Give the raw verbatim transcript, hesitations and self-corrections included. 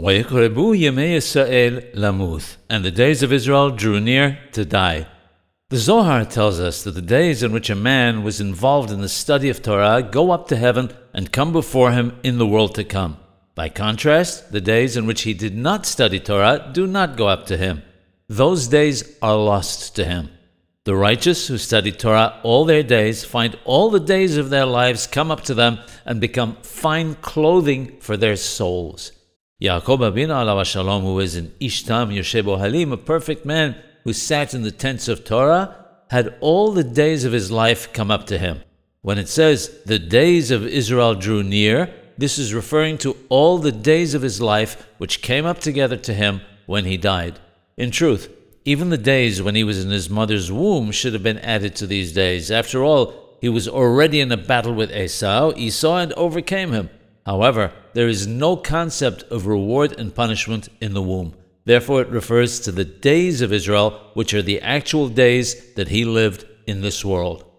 Vayekrebu yemei Yisrael lamuth, and the days of Israel drew near to die. The Zohar tells us that the days in which a man was involved in the study of Torah go up to heaven and come before him in the world to come. By contrast, the days in which he did not study Torah do not go up to him. Those days are lost to him. The righteous who study Torah all their days find all the days of their lives come up to them and become fine clothing for their souls. Ya'akob ben Alav Shalom, who is in Ishtam, Yoshebo Halim, a perfect man who sat in the tents of Torah, had all the days of his life come up to him. When it says, the days of Israel drew near, this is referring to all the days of his life which came up together to him when he died. In truth, even the days when he was in his mother's womb should have been added to these days. After all, he was already in a battle with Esau, Esau, and overcame him. However, there is no concept of reward and punishment in the womb. Therefore, it refers to the days of Israel, which are the actual days that he lived in this world.